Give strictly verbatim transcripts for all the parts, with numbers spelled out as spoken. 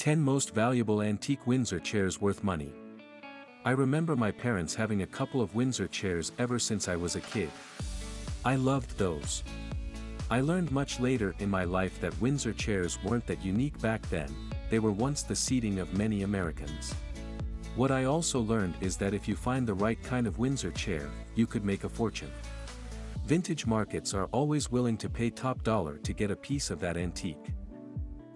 ten Most Valuable Antique Windsor Chairs Worth Money. I remember my parents having a couple of Windsor chairs ever since I was a kid. I loved those. I learned much later in my life that Windsor chairs weren't that unique back then, they were once the seating of many Americans. What I also learned is that if you find the right kind of Windsor chair, you could make a fortune. Vintage markets are always willing to pay top dollar to get a piece of that antique.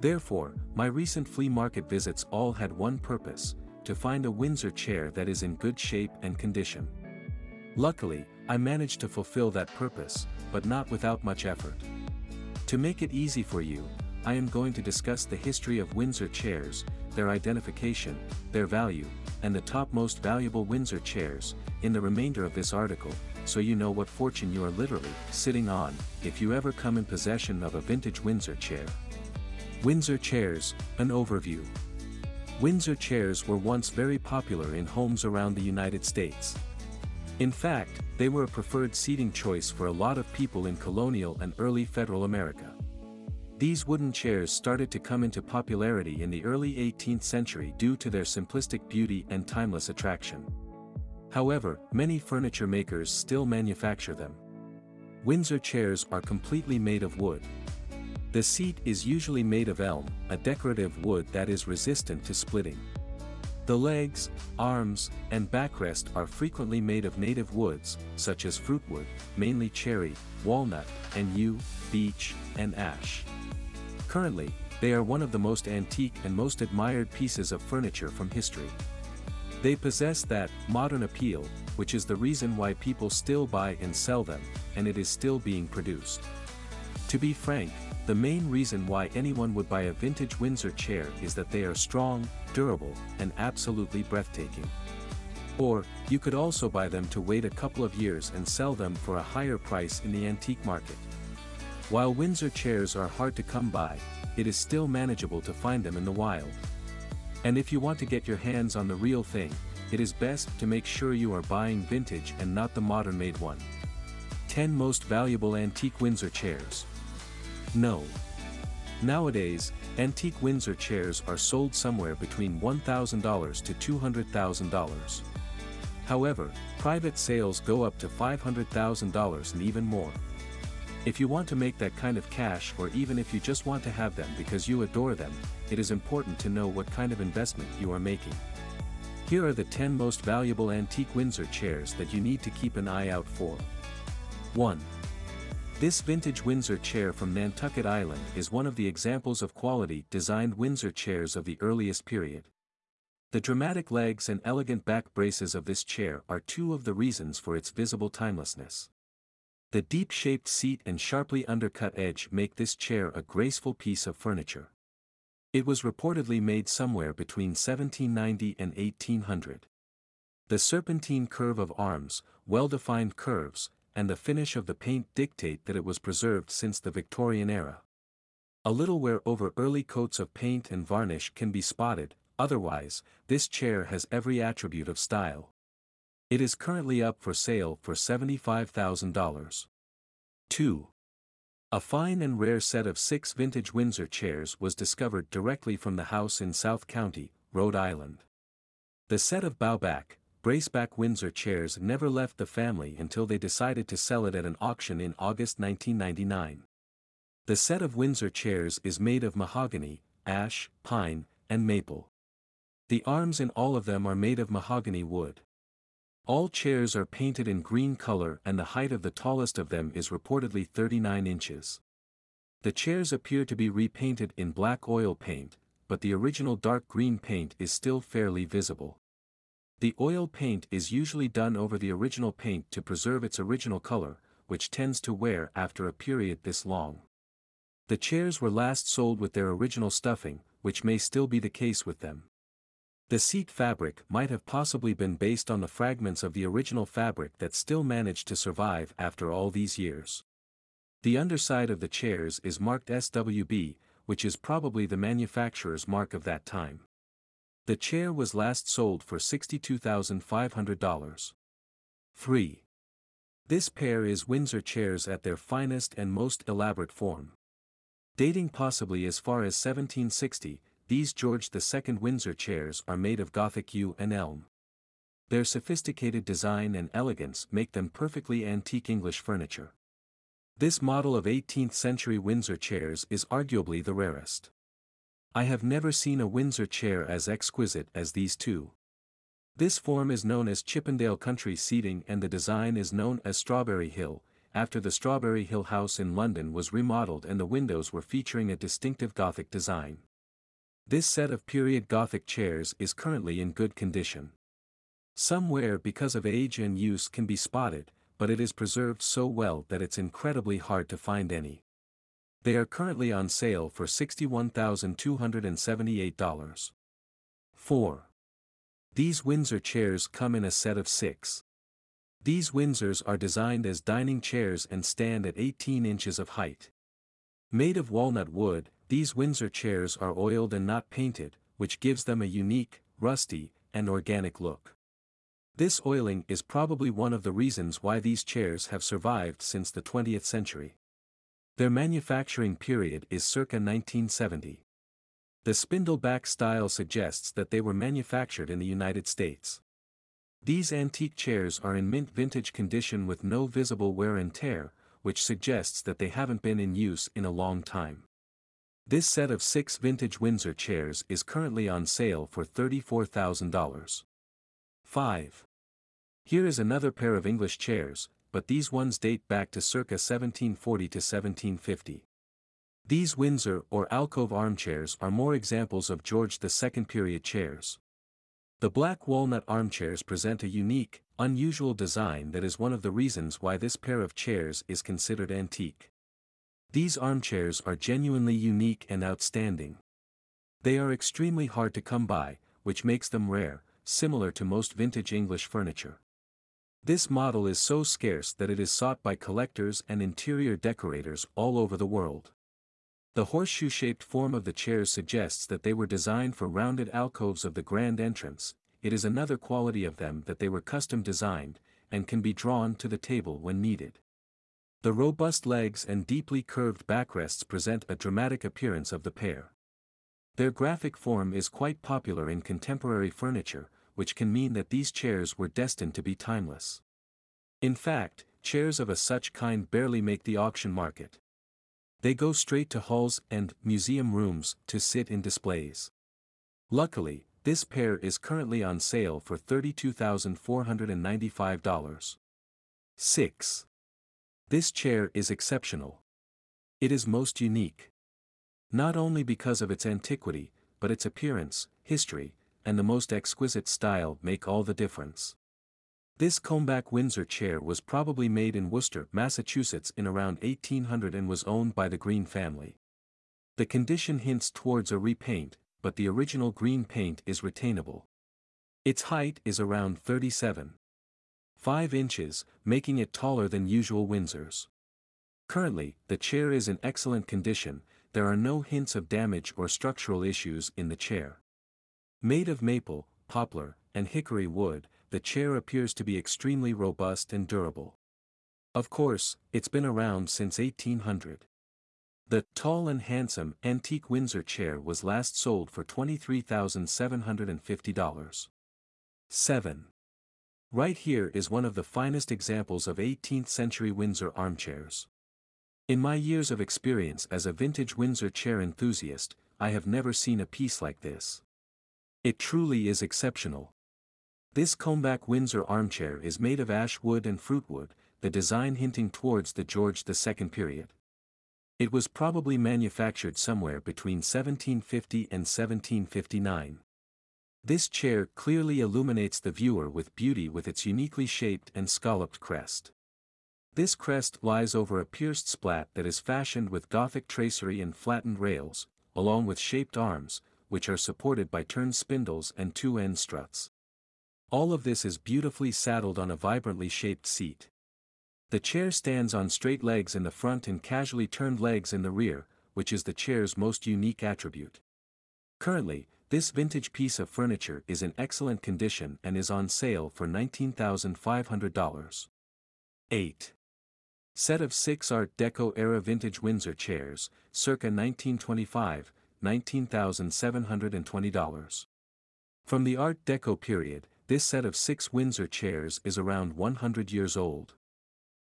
Therefore, my recent flea market visits all had one purpose: to find a Windsor chair that is in good shape and condition. Luckily, I managed to fulfill that purpose, but not without much effort. To make it easy for you, I am going to discuss the history of Windsor chairs, their identification, their value, and the top most valuable Windsor chairs, in the remainder of this article, so you know what fortune you are literally sitting on, if you ever come in possession of a vintage Windsor chair. Windsor chairs, an overview. Windsor chairs were once very popular in homes around the United States. In fact, they were a preferred seating choice for a lot of people in colonial and early federal America. These wooden chairs started to come into popularity in the early eighteenth century due to their simplistic beauty and timeless attraction. However, many furniture makers still manufacture them. Windsor chairs are completely made of wood. The seat is usually made of elm, a decorative wood that is resistant to splitting. The legs, arms, and backrest are frequently made of native woods, such as fruitwood, mainly cherry, walnut, and yew, beech, and ash. Currently, they are one of the most antique and most admired pieces of furniture from history. They possess that modern appeal, which is the reason why people still buy and sell them, and it is still being produced. To be frank, the main reason why anyone would buy a vintage Windsor chair is that they are strong, durable, and absolutely breathtaking. Or, you could also buy them to wait a couple of years and sell them for a higher price in the antique market. While Windsor chairs are hard to come by, it is still manageable to find them in the wild. And if you want to get your hands on the real thing, it is best to make sure you are buying vintage and not the modern-made one. ten Most Valuable Antique Windsor Chairs. No. Nowadays, antique Windsor chairs are sold somewhere between one thousand dollars to two hundred thousand dollars. However, private sales go up to five hundred thousand dollars and even more. If you want to make that kind of cash, or even if you just want to have them because you adore them, it is important to know what kind of investment you are making. Here are the ten most valuable antique Windsor chairs that you need to keep an eye out for. one. This vintage Windsor chair from Nantucket Island is one of the examples of quality designed Windsor chairs of the earliest period. The dramatic legs and elegant back braces of this chair are two of the reasons for its visible timelessness. The deep-shaped seat and sharply undercut edge make this chair a graceful piece of furniture. It was reportedly made somewhere between seventeen ninety and eighteen hundred. The serpentine curve of arms, well-defined curves, and the finish of the paint dictate that it was preserved since the Victorian era. A little wear over early coats of paint and varnish can be spotted, otherwise, this chair has every attribute of style. It is currently up for sale for seventy-five thousand dollars. two. A fine and rare set of six vintage Windsor chairs was discovered directly from the house in South County, Rhode Island. The set of bowback, braceback Windsor chairs never left the family until they decided to sell it at an auction in August nineteen ninety-nine. The set of Windsor chairs is made of mahogany, ash, pine, and maple. The arms in all of them are made of mahogany wood. All chairs are painted in green color, and the height of the tallest of them is reportedly thirty-nine inches. The chairs appear to be repainted in black oil paint, but the original dark green paint is still fairly visible. The oil paint is usually done over the original paint to preserve its original color, which tends to wear after a period this long. The chairs were last sold with their original stuffing, which may still be the case with them. The seat fabric might have possibly been based on the fragments of the original fabric that still managed to survive after all these years. The underside of the chairs is marked S W B, which is probably the manufacturer's mark of that time. The chair was last sold for sixty-two thousand five hundred dollars. three. This pair is Windsor chairs at their finest and most elaborate form. Dating possibly as far as seventeen sixty, these George the Second Windsor chairs are made of Gothic yew and elm. Their sophisticated design and elegance make them perfectly antique English furniture. This model of eighteenth century Windsor chairs is arguably the rarest. I have never seen a Windsor chair as exquisite as these two. This form is known as Chippendale Country Seating, and the design is known as Strawberry Hill, after the Strawberry Hill house in London was remodeled and the windows were featuring a distinctive Gothic design. This set of period Gothic chairs is currently in good condition. Some wear because of age and use can be spotted, but it is preserved so well that it's incredibly hard to find any. They are currently on sale for sixty-one thousand two hundred seventy-eight dollars. four. These Windsor chairs come in a set of six. These Windsors are designed as dining chairs and stand at eighteen inches of height. Made of walnut wood, these Windsor chairs are oiled and not painted, which gives them a unique, rusty, and organic look. This oiling is probably one of the reasons why these chairs have survived since the twentieth century. Their manufacturing period is circa nineteen seventy. The spindle-back style suggests that they were manufactured in the United States. These antique chairs are in mint vintage condition with no visible wear and tear, which suggests that they haven't been in use in a long time. This set of six vintage Windsor chairs is currently on sale for thirty-four thousand dollars. five. Here is another pair of English chairs, but these ones date back to circa seventeen forty to seventeen fifty. These Windsor or alcove armchairs are more examples of George the Second period chairs. The black walnut armchairs present a unique, unusual design that is one of the reasons why this pair of chairs is considered antique. These armchairs are genuinely unique and outstanding. They are extremely hard to come by, which makes them rare, similar to most vintage English furniture. This model is so scarce that it is sought by collectors and interior decorators all over the world. The horseshoe-shaped form of the chairs suggests that they were designed for rounded alcoves of the grand entrance. It is another quality of them that they were custom designed, and can be drawn to the table when needed. The robust legs and deeply curved backrests present a dramatic appearance of the pair. Their graphic form is quite popular in contemporary furniture, which can mean that these chairs were destined to be timeless. In fact, chairs of a such kind barely make the auction market. They go straight to halls and museum rooms to sit in displays. Luckily, this pair is currently on sale for thirty-two thousand four hundred ninety-five dollars. six. This chair is exceptional. It is most unique, not only because of its antiquity, but its appearance, history, and the most exquisite style make all the difference. This comeback Windsor chair was probably made in Worcester, Massachusetts in around eighteen hundred and was owned by the Green family. The condition hints towards a repaint, but the original green paint is retainable. Its height is around thirty-seven point five inches, making it taller than usual Windsors. Currently, the chair is in excellent condition. There are no hints of damage or structural issues in the chair. Made of maple, poplar, and hickory wood, the chair appears to be extremely robust and durable. Of course, it's been around since eighteen hundred. The tall and handsome antique Windsor chair was last sold for twenty-three thousand seven hundred fifty dollars. seven. Right here is one of the finest examples of eighteenth century Windsor armchairs. In my years of experience as a vintage Windsor chair enthusiast, I have never seen a piece like this. It truly is exceptional. This comeback Windsor armchair is made of ash wood and fruit wood, the design hinting towards the George the Second period. It was probably manufactured somewhere between seventeen fifty and seventeen fifty-nine. This chair clearly illuminates the viewer with beauty with its uniquely shaped and scalloped crest. This crest lies over a pierced slat that is fashioned with Gothic tracery and flattened rails, along with shaped arms, which are supported by turned spindles and two end struts. All of this is beautifully saddled on a vibrantly shaped seat. The chair stands on straight legs in the front and casually turned legs in the rear, which is the chair's most unique attribute. Currently, this vintage piece of furniture is in excellent condition and is on sale for nineteen thousand five hundred dollars. eight. Set of six Art Deco era vintage Windsor chairs, circa nineteen twenty-five, nineteen thousand seven hundred twenty dollars. From the Art Deco period, this set of six Windsor chairs is around one hundred years old.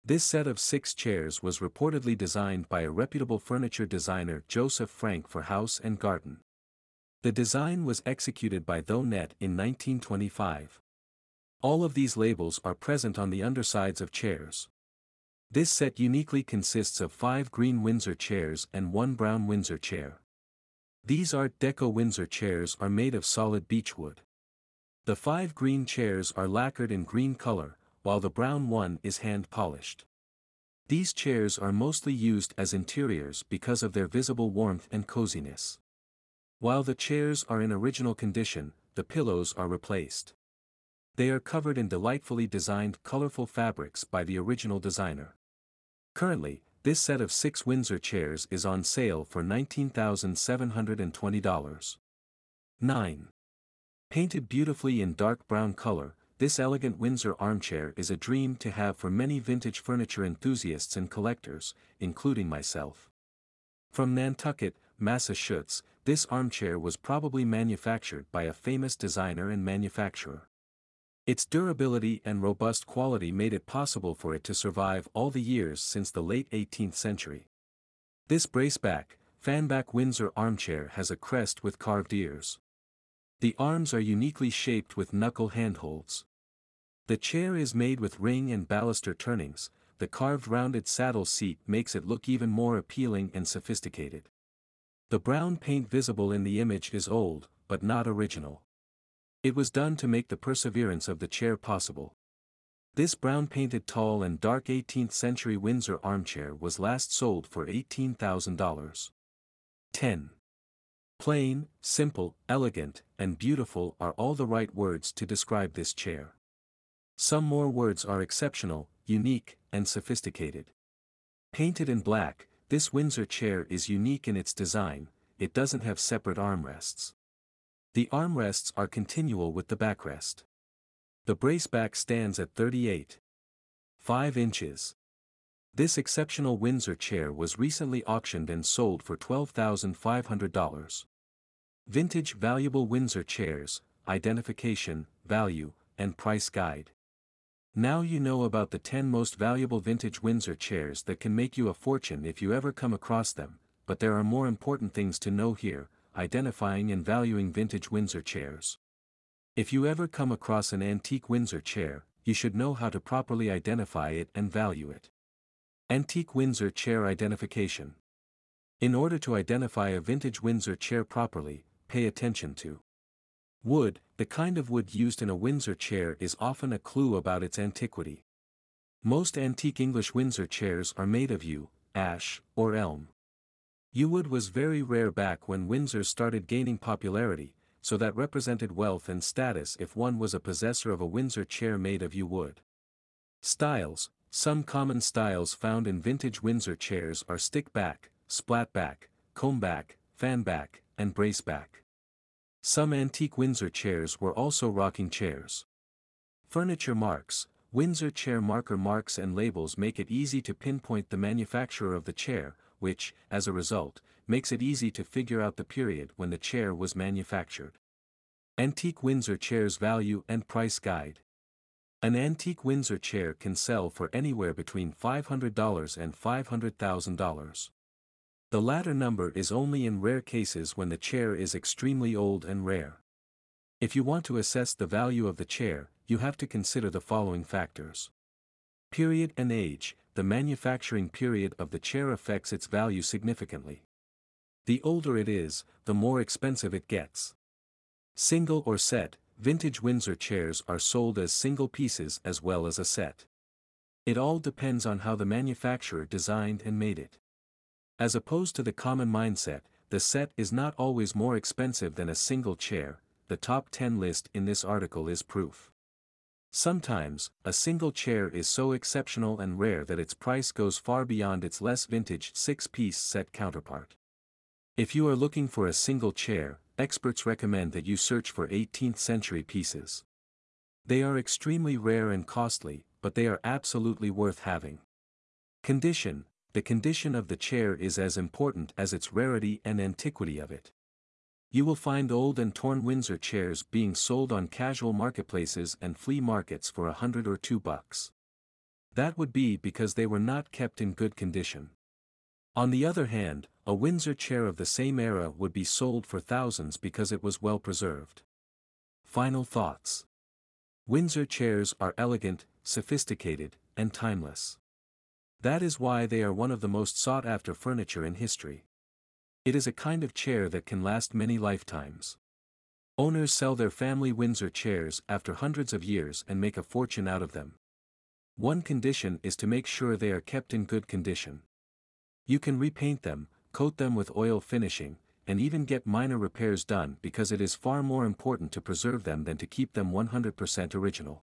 This set of six chairs was reportedly designed by a reputable furniture designer Joseph Frank for House and Garden. The design was executed by Thonet in nineteen twenty-five. All of these labels are present on the undersides of chairs. This set uniquely consists of five green Windsor chairs and one brown Windsor chair. These Art Deco Windsor chairs are made of solid beechwood. The five green chairs are lacquered in green color, while the brown one is hand-polished. These chairs are mostly used as interiors because of their visible warmth and coziness. While the chairs are in original condition, the pillows are replaced. They are covered in delightfully designed colorful fabrics by the original designer. Currently, this set of six Windsor chairs is on sale for nineteen thousand seven hundred twenty dollars. nine. Painted beautifully in dark brown color, this elegant Windsor armchair is a dream to have for many vintage furniture enthusiasts and collectors, including myself. From Nantucket, Massachusetts, this armchair was probably manufactured by a famous designer and manufacturer. Its durability and robust quality made it possible for it to survive all the years since the late eighteenth century. This braceback, fanback Windsor armchair has a crest with carved ears. The arms are uniquely shaped with knuckle handholds. The chair is made with ring and baluster turnings. The carved rounded saddle seat makes it look even more appealing and sophisticated. The brown paint visible in the image is old, but not original. It was done to make the perseverance of the chair possible. This brown-painted tall and dark eighteenth-century Windsor armchair was last sold for eighteen thousand dollars. ten. Plain, simple, elegant, and beautiful are all the right words to describe this chair. Some more words are exceptional, unique, and sophisticated. Painted in black, this Windsor chair is unique in its design. It doesn't have separate armrests. The armrests are continual with the backrest. The braceback stands at thirty-eight point five inches. This exceptional Windsor chair was recently auctioned and sold for twelve thousand five hundred dollars. Vintage valuable Windsor chairs, identification, value, and price guide. Now you know about the ten most valuable vintage Windsor chairs that can make you a fortune if you ever come across them, but there are more important things to know here: identifying and valuing vintage Windsor chairs. If you ever come across an antique Windsor chair, you should know how to properly identify it and value it. Antique Windsor chair identification. In order to identify a vintage Windsor chair properly, pay attention to wood. The kind of wood used in a Windsor chair is often a clue about its antiquity. Most antique English Windsor chairs are made of yew, ash, or elm. Yew wood was very rare back when Windsors started gaining popularity, so that represented wealth and status if one was a possessor of a Windsor chair made of yew wood. Styles. Some common styles found in vintage Windsor chairs are stick back, splat back, comb back, fan back, and brace back. Some antique Windsor chairs were also rocking chairs. Furniture marks. Windsor chair marker marks and labels make it easy to pinpoint the manufacturer of the chair, which, as a result, makes it easy to figure out the period when the chair was manufactured. Antique Windsor chairs value and price guide. An antique Windsor chair can sell for anywhere between five hundred dollars and five hundred thousand dollars. The latter number is only in rare cases when the chair is extremely old and rare. If you want to assess the value of the chair, you have to consider the following factors. Period and age. The manufacturing period of the chair affects its value significantly. The older it is, the more expensive it gets. Single or set. Vintage Windsor chairs are sold as single pieces as well as a set. It all depends on how the manufacturer designed and made it. As opposed to the common mindset, the set is not always more expensive than a single chair. The top ten list in this article is proof. Sometimes, a single chair is so exceptional and rare that its price goes far beyond its less vintage six-piece set counterpart. If you are looking for a single chair, experts recommend that you search for eighteenth-century pieces. They are extremely rare and costly, but they are absolutely worth having. Condition. The condition of the chair is as important as its rarity and antiquity of it. You will find old and torn Windsor chairs being sold on casual marketplaces and flea markets for a hundred or two bucks. That would be because they were not kept in good condition. On the other hand, a Windsor chair of the same era would be sold for thousands because it was well preserved. Final thoughts. Windsor chairs are elegant, sophisticated, and timeless. That is why they are one of the most sought-after furniture in history. It is a kind of chair that can last many lifetimes. Owners sell their family Windsor chairs after hundreds of years and make a fortune out of them. One condition is to make sure they are kept in good condition. You can repaint them, coat them with oil finishing, and even get minor repairs done because it is far more important to preserve them than to keep them one hundred percent original.